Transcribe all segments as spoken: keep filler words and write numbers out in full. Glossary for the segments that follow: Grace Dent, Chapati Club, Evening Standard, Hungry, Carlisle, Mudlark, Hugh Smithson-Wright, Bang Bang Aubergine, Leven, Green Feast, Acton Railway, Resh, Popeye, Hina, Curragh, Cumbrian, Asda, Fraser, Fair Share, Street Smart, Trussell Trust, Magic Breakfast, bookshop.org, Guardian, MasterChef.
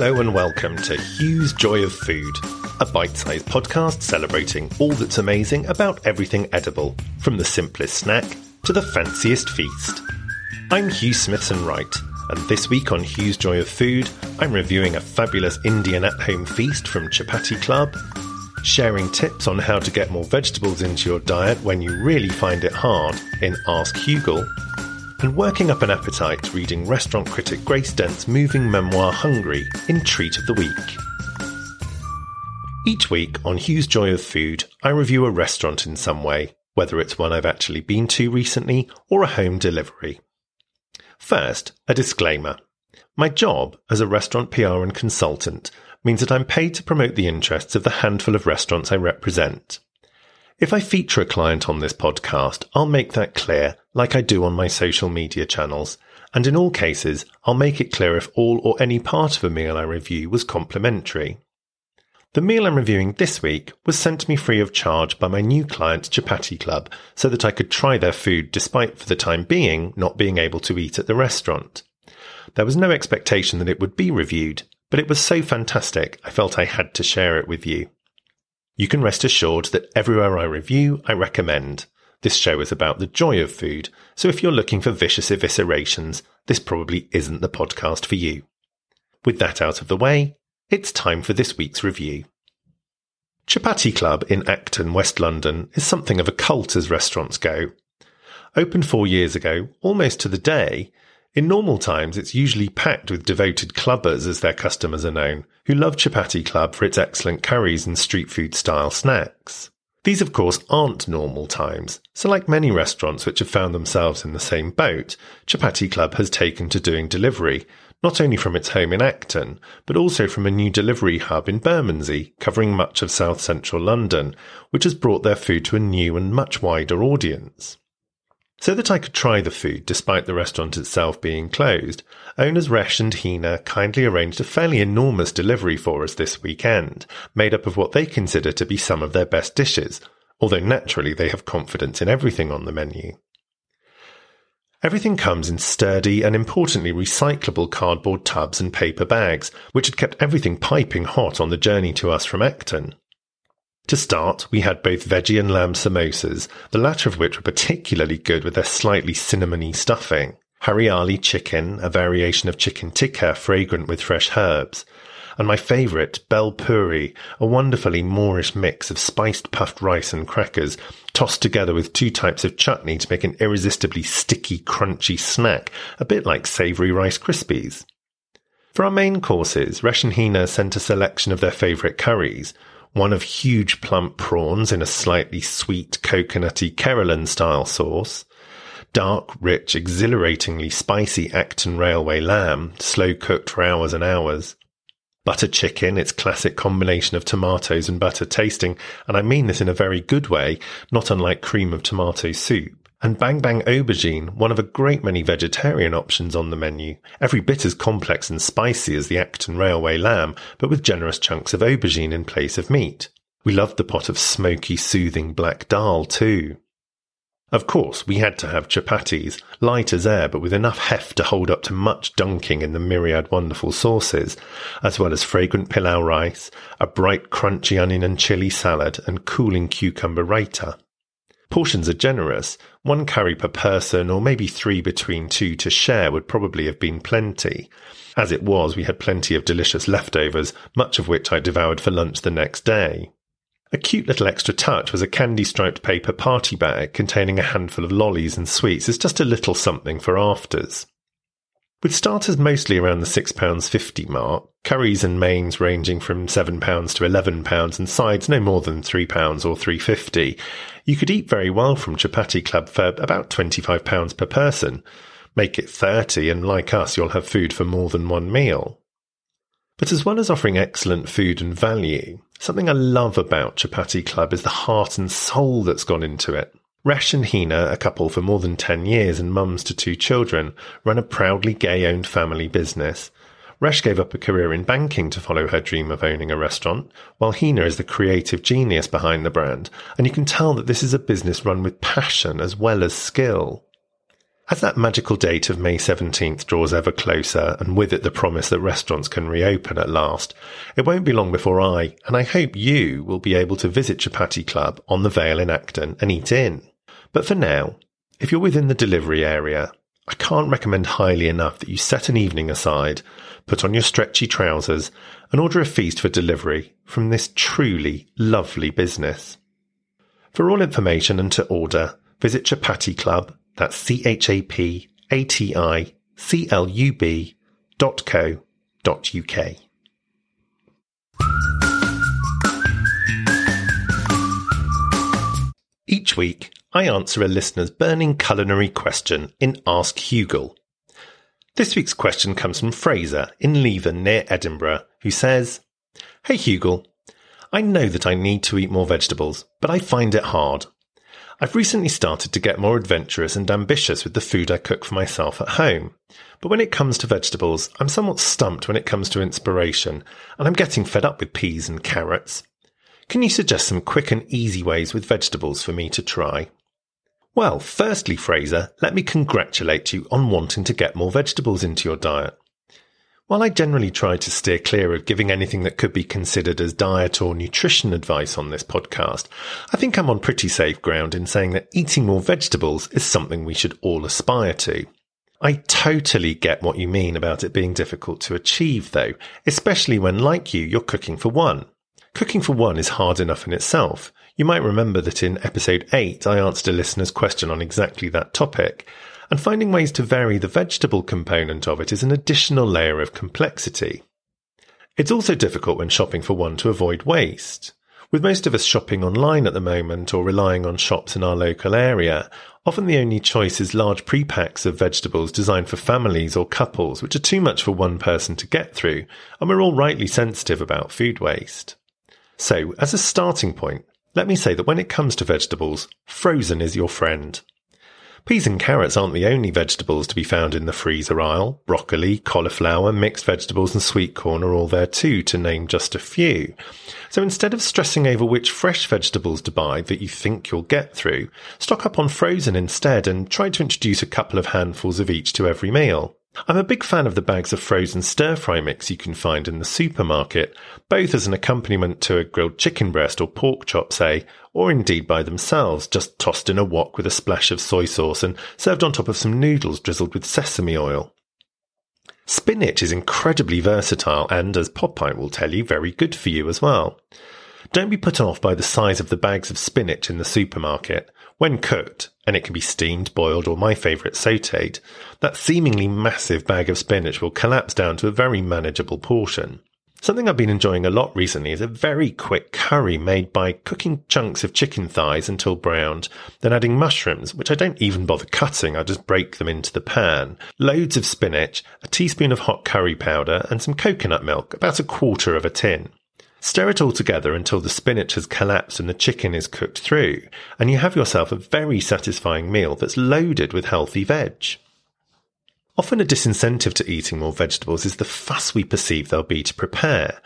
Hello and welcome to Hugh's Joy of Food, a bite-sized podcast celebrating all that's amazing about everything edible, from the simplest snack to the fanciest feast. I'm Hugh Smithson-Wright, and this week on Hugh's Joy of Food, I'm reviewing a fabulous Indian at-home feast from Chapati Club, sharing tips on how to get more vegetables into your diet when you really find it hard in Ask Hugle, and working up an appetite reading restaurant critic Grace Dent's moving memoir Hungry in Treat of the Week. Each week on Hugh's Joy of Food, I review a restaurant in some way, whether it's one I've actually been to recently or a home delivery. First, a disclaimer. My job as a restaurant P R and consultant means that I'm paid to promote the interests of the handful of restaurants I represent. If I feature a client on this podcast, I'll make that clear like I do on my social media channels, and in all cases, I'll make it clear if all or any part of a meal I review was complimentary. The meal I'm reviewing this week was sent to me free of charge by my new client Chapati Club so that I could try their food despite, for the time being, not being able to eat at the restaurant. There was no expectation that it would be reviewed, but it was so fantastic I felt I had to share it with you. You can rest assured that everywhere I review, I recommend. This show is about the joy of food, so if you're looking for vicious eviscerations, this probably isn't the podcast for you. With that out of the way, it's time for this week's review. Chapati Club in Acton, West London, is something of a cult as restaurants go. Opened four years ago, almost to the day, in normal times it's usually packed with devoted clubbers, as their customers are known, who love Chapati Club for its excellent curries and street food style snacks. These of course aren't normal times, so like many restaurants which have found themselves in the same boat, Chapati Club has taken to doing delivery, not only from its home in Acton, but also from a new delivery hub in Bermondsey, covering much of south central London, which has brought their food to a new and much wider audience. So that I could try the food despite the restaurant itself being closed, owners Resh and Hina kindly arranged a fairly enormous delivery for us this weekend, made up of what they consider to be some of their best dishes, although naturally they have confidence in everything on the menu. Everything comes in sturdy and importantly recyclable cardboard tubs and paper bags, which had kept everything piping hot on the journey to us from Acton. To start, we had both veggie and lamb samosas, the latter of which were particularly good with their slightly cinnamony stuffing, hariyali chicken, a variation of chicken tikka fragrant with fresh herbs, and my favourite, bel puri, a wonderfully Moorish mix of spiced puffed rice and crackers, tossed together with two types of chutney to make an irresistibly sticky, crunchy snack, a bit like savoury Rice Krispies. For our main courses, Resh and Hina sent a selection of their favourite curries, one of huge plump prawns in a slightly sweet, coconutty Keralan-style sauce, dark, rich, exhilaratingly spicy Acton Railway lamb, slow-cooked for hours and hours, butter chicken, its classic combination of tomatoes and butter tasting, and I mean this in a very good way, not unlike cream of tomato soup, and Bang Bang Aubergine, one of a great many vegetarian options on the menu, every bit as complex and spicy as the Acton Railway lamb, but with generous chunks of aubergine in place of meat. We loved the pot of smoky, soothing black dal too. Of course, we had to have chapatis, light as air but with enough heft to hold up to much dunking in the myriad wonderful sauces, as well as fragrant pilau rice, a bright crunchy onion and chilli salad, and cooling cucumber raita. Portions are generous, one curry per person or maybe three between two to share would probably have been plenty. As it was, we had plenty of delicious leftovers, much of which I devoured for lunch the next day. A cute little extra touch was a candy-striped paper party bag containing a handful of lollies and sweets as just a little something for afters. With starters mostly around the six pounds fifty mark, curries and mains ranging from seven pounds to eleven pounds and sides no more than three pounds or three pounds fifty, you could eat very well from Chapati Club for about twenty-five pounds per person. Make it thirty pounds and like us you'll have food for more than one meal. But as well as offering excellent food and value, something I love about Chapati Club is the heart and soul that's gone into it. Resh and Hina, a couple for more than ten years and mums to two children, run a proudly gay-owned family business. Resh gave up a career in banking to follow her dream of owning a restaurant, while Hina is the creative genius behind the brand, and you can tell that this is a business run with passion as well as skill. As that magical date of May seventeenth draws ever closer, and with it the promise that restaurants can reopen at last, it won't be long before I, and I hope you, will be able to visit Chapati Club on the Vale in Acton and eat in. But for now, if you're within the delivery area, I can't recommend highly enough that you set an evening aside, put on your stretchy trousers, and order a feast for delivery from this truly lovely business. For all information and to order, visit Chapati Club. That's C-H-A-P-A-T-I-C-L-U-B dot co dot U-K. Each week, I answer a listener's burning culinary question in Ask Hugel. This week's question comes from Fraser in Leven near Edinburgh, who says, "Hey Hugel, I know that I need to eat more vegetables, but I find it hard. I've recently started to get more adventurous and ambitious with the food I cook for myself at home. But when it comes to vegetables, I'm somewhat stumped when it comes to inspiration, and I'm getting fed up with peas and carrots. Can you suggest some quick and easy ways with vegetables for me to try?" Well, firstly, Fraser, let me congratulate you on wanting to get more vegetables into your diet. While I generally try to steer clear of giving anything that could be considered as diet or nutrition advice on this podcast, I think I'm on pretty safe ground in saying that eating more vegetables is something we should all aspire to. I totally get what you mean about it being difficult to achieve, though, especially when, like you, you're cooking for one. Cooking for one is hard enough in itself. You might remember that in episode eight, I answered a listener's question on exactly that topic. And finding ways to vary the vegetable component of it is an additional layer of complexity. It's also difficult when shopping for one to avoid waste. With most of us shopping online at the moment or relying on shops in our local area, often the only choice is large pre-packs of vegetables designed for families or couples, which are too much for one person to get through, and we're all rightly sensitive about food waste. So, as a starting point, let me say that when it comes to vegetables, frozen is your friend. Peas and carrots aren't the only vegetables to be found in the freezer aisle. Broccoli, cauliflower, mixed vegetables and sweet corn are all there too, to name just a few. So instead of stressing over which fresh vegetables to buy that you think you'll get through, stock up on frozen instead and try to introduce a couple of handfuls of each to every meal. I'm a big fan of the bags of frozen stir-fry mix you can find in the supermarket, both as an accompaniment to a grilled chicken breast or pork chop, say, or indeed by themselves, just tossed in a wok with a splash of soy sauce and served on top of some noodles drizzled with sesame oil. Spinach is incredibly versatile and, as Popeye will tell you, very good for you as well. Don't be put off by the size of the bags of spinach in the supermarket. When cooked, and it can be steamed, boiled, or my favourite, sautéed, that seemingly massive bag of spinach will collapse down to a very manageable portion. Something I've been enjoying a lot recently is a very quick curry made by cooking chunks of chicken thighs until browned, then adding mushrooms, which I don't even bother cutting, I just break them into the pan, loads of spinach, a teaspoon of hot curry powder, and some coconut milk, about a quarter of a tin. Stir it all together until the spinach has collapsed and the chicken is cooked through, and you have yourself a very satisfying meal that's loaded with healthy veg. Often a disincentive to eating more vegetables is the fuss we perceive there'll be to prepare.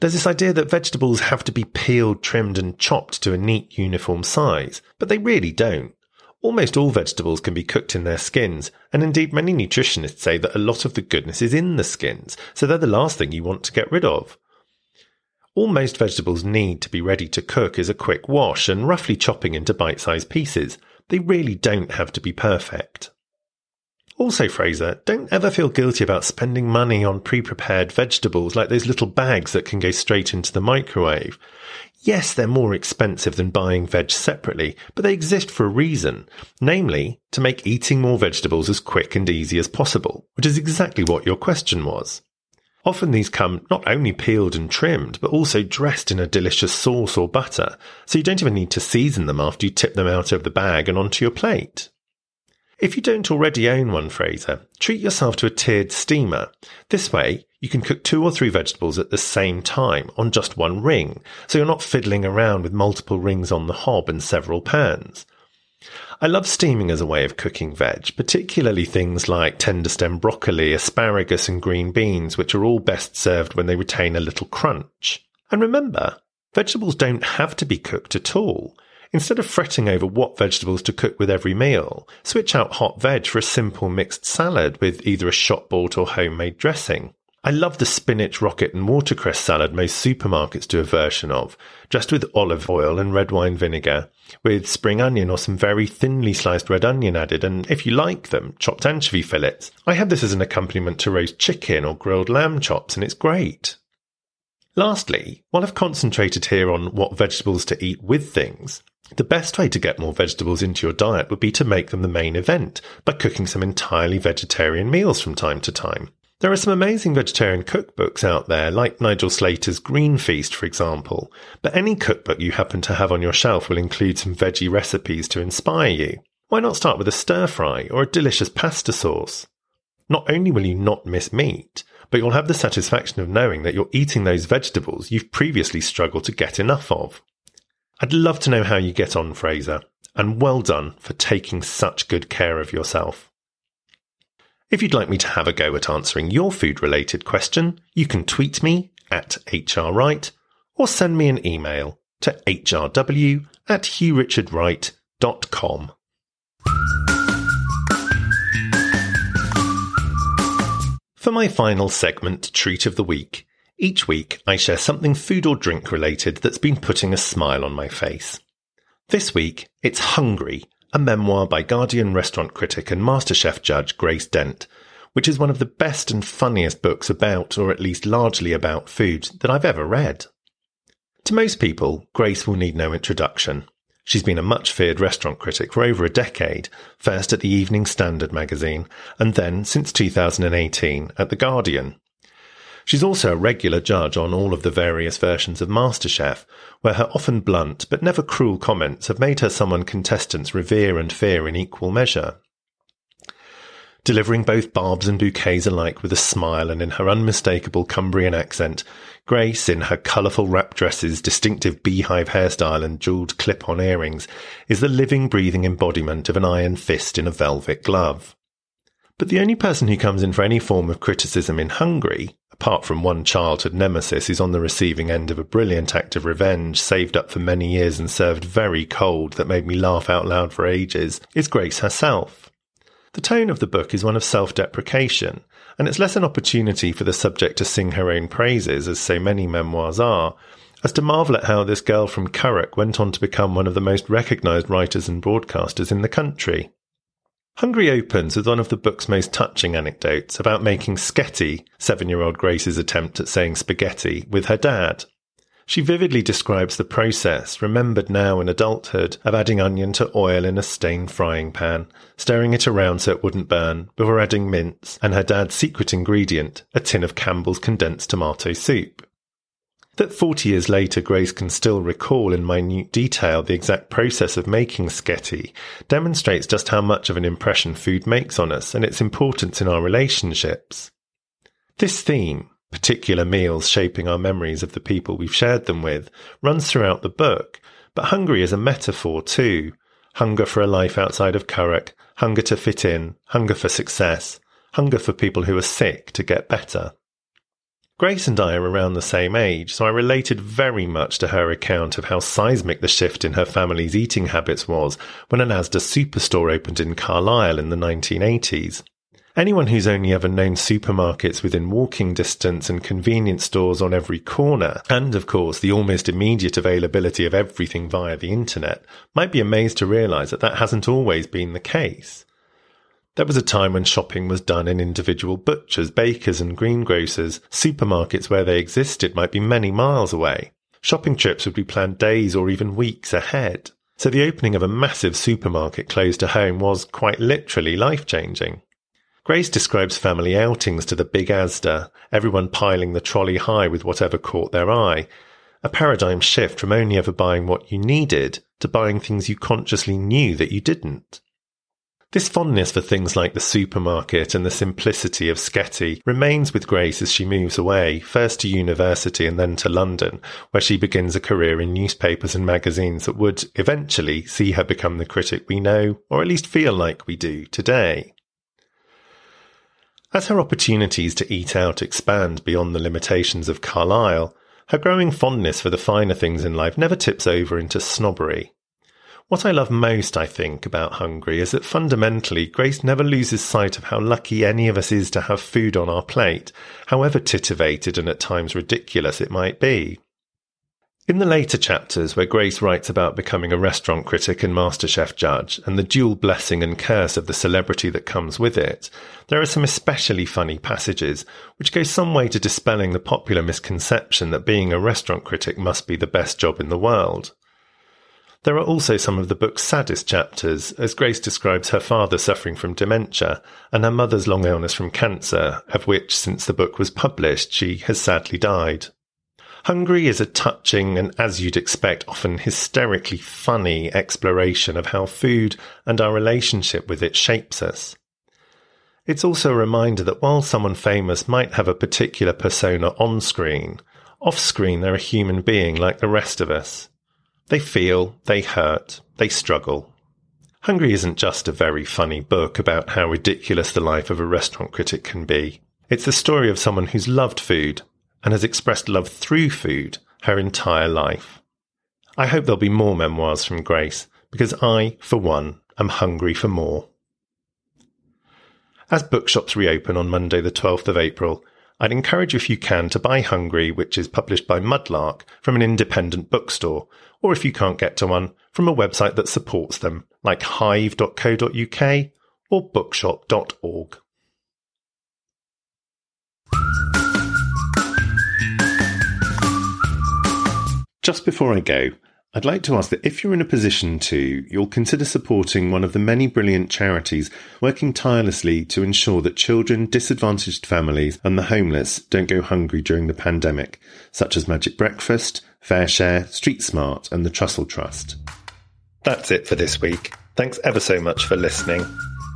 There's this idea that vegetables have to be peeled, trimmed and chopped to a neat uniform size, but they really don't. Almost all vegetables can be cooked in their skins, and indeed many nutritionists say that a lot of the goodness is in the skins, so they're the last thing you want to get rid of. All most vegetables need to be ready to cook is a quick wash and roughly chopping into bite-sized pieces. They really don't have to be perfect. Also, Fraser, don't ever feel guilty about spending money on pre-prepared vegetables like those little bags that can go straight into the microwave. Yes, they're more expensive than buying veg separately, but they exist for a reason, namely to make eating more vegetables as quick and easy as possible, which is exactly what your question was. Often these come not only peeled and trimmed, but also dressed in a delicious sauce or butter, so you don't even need to season them after you tip them out of the bag and onto your plate. If you don't already own one, Fraser, treat yourself to a tiered steamer. This way, you can cook two or three vegetables at the same time on just one ring, so you're not fiddling around with multiple rings on the hob and several pans. I love steaming as a way of cooking veg, particularly things like tender stem broccoli, asparagus and green beans, which are all best served when they retain a little crunch. And remember, vegetables don't have to be cooked at all. Instead of fretting over what vegetables to cook with every meal, switch out hot veg for a simple mixed salad with either a shop bought or homemade dressing. I love the spinach, rocket and watercress salad most supermarkets do a version of, just with olive oil and red wine vinegar, with spring onion or some very thinly sliced red onion added, and if you like them, chopped anchovy fillets. I have this as an accompaniment to roast chicken or grilled lamb chops, and it's great. Lastly, while I've concentrated here on what vegetables to eat with things, the best way to get more vegetables into your diet would be to make them the main event by cooking some entirely vegetarian meals from time to time. There are some amazing vegetarian cookbooks out there, like Nigel Slater's Green Feast, for example, but any cookbook you happen to have on your shelf will include some veggie recipes to inspire you. Why not start with a stir-fry or a delicious pasta sauce? Not only will you not miss meat, but you'll have the satisfaction of knowing that you're eating those vegetables you've previously struggled to get enough of. I'd love to know how you get on, Fraser, and well done for taking such good care of yourself. If you'd like me to have a go at answering your food-related question, you can tweet me at H R Wright or send me an email to H R W at hugh richard wright dot com. For my final segment, Treat of the Week, each week I share something food or drink-related that's been putting a smile on my face. This week, it's Hungry, a memoir by Guardian restaurant critic and MasterChef judge Grace Dent, which is one of the best and funniest books about, or at least largely about, food that I've ever read. To most people, Grace will need no introduction. She's been a much-feared restaurant critic for over a decade, first at the Evening Standard magazine, and then, since two thousand eighteen, at the Guardian. She's also a regular judge on all of the various versions of MasterChef, where her often blunt but never cruel comments have made her someone contestants revere and fear in equal measure. Delivering both barbs and bouquets alike with a smile and in her unmistakable Cumbrian accent, Grace, in her colourful wrap dresses, distinctive beehive hairstyle and jewelled clip-on earrings, is the living, breathing embodiment of an iron fist in a velvet glove. But the only person who comes in for any form of criticism in Hungary, apart from one childhood nemesis who's on the receiving end of a brilliant act of revenge saved up for many years and served very cold that made me laugh out loud for ages, is Grace herself. The tone of the book is one of self-deprecation, and it's less an opportunity for the subject to sing her own praises, as so many memoirs are, as to marvel at how this girl from Curragh went on to become one of the most recognised writers and broadcasters in the country. Hungry opens with one of the book's most touching anecdotes about making sketti, seven-year-old Grace's attempt at saying spaghetti, with her dad. She vividly describes the process, remembered now in adulthood, of adding onion to oil in a stained frying pan, stirring it around so it wouldn't burn, before adding mince and her dad's secret ingredient, a tin of Campbell's condensed tomato soup. That forty years later Grace can still recall in minute detail the exact process of making sketti demonstrates just how much of an impression food makes on us and its importance in our relationships. This theme, particular meals shaping our memories of the people we've shared them with, runs throughout the book, but hungry is a metaphor too. Hunger for a life outside of Curragh, hunger to fit in, hunger for success, hunger for people who are sick to get better. Grace and I are around the same age, so I related very much to her account of how seismic the shift in her family's eating habits was when an Asda superstore opened in Carlisle in the nineteen eighties. Anyone who's only ever known supermarkets within walking distance and convenience stores on every corner, and of course the almost immediate availability of everything via the internet, might be amazed to realise that that hasn't always been the case. There was a time when shopping was done in individual butchers, bakers and greengrocers. Supermarkets where they existed might be many miles away. Shopping trips would be planned days or even weeks ahead. So the opening of a massive supermarket close to home was quite literally life-changing. Grace describes family outings to the big Asda, everyone piling the trolley high with whatever caught their eye. A paradigm shift from only ever buying what you needed to buying things you consciously knew that you didn't. This fondness for things like the supermarket and the simplicity of sketti remains with Grace as she moves away, first to university and then to London, where she begins a career in newspapers and magazines that would eventually see her become the critic we know, or at least feel like we do, today. As her opportunities to eat out expand beyond the limitations of Carlisle, her growing fondness for the finer things in life never tips over into snobbery. What I love most, I think, about Hungry is that fundamentally Grace never loses sight of how lucky any of us is to have food on our plate, however titivated and at times ridiculous it might be. In the later chapters, where Grace writes about becoming a restaurant critic and MasterChef judge, and the dual blessing and curse of the celebrity that comes with it, there are some especially funny passages, which go some way to dispelling the popular misconception that being a restaurant critic must be the best job in the world. There are also some of the book's saddest chapters, as Grace describes her father suffering from dementia, and her mother's long illness from cancer, of which, since the book was published, she has sadly died. Hungry is a touching and, as you'd expect, often hysterically funny exploration of how food and our relationship with it shapes us. It's also a reminder that while someone famous might have a particular persona on screen, off screen they're a human being like the rest of us. They feel, they hurt, they struggle. Hungry isn't just a very funny book about how ridiculous the life of a restaurant critic can be. It's the story of someone who's loved food, and has expressed love through food her entire life. I hope there'll be more memoirs from Grace, because I, for one, am hungry for more. As bookshops reopen on Monday the twelfth of April, I'd encourage you if you can to buy Hungry, which is published by Mudlark, from an independent bookstore, or if you can't get to one, from a website that supports them, like hive dot co dot U K or bookshop dot org. Just before I go, I'd like to ask that if you're in a position to, you'll consider supporting one of the many brilliant charities working tirelessly to ensure that children, disadvantaged families and the homeless don't go hungry during the pandemic, such as Magic Breakfast, Fair Share, Street Smart and the Trussell Trust. That's it for this week. Thanks ever so much for listening.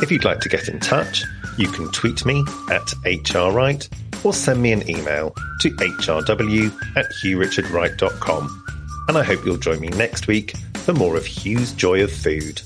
If you'd like to get in touch, you can tweet me at H R Wright or send me an email to H R W at hugh richard wright dot com. And I hope you'll join me next week for more of Hugh's Joy of Food.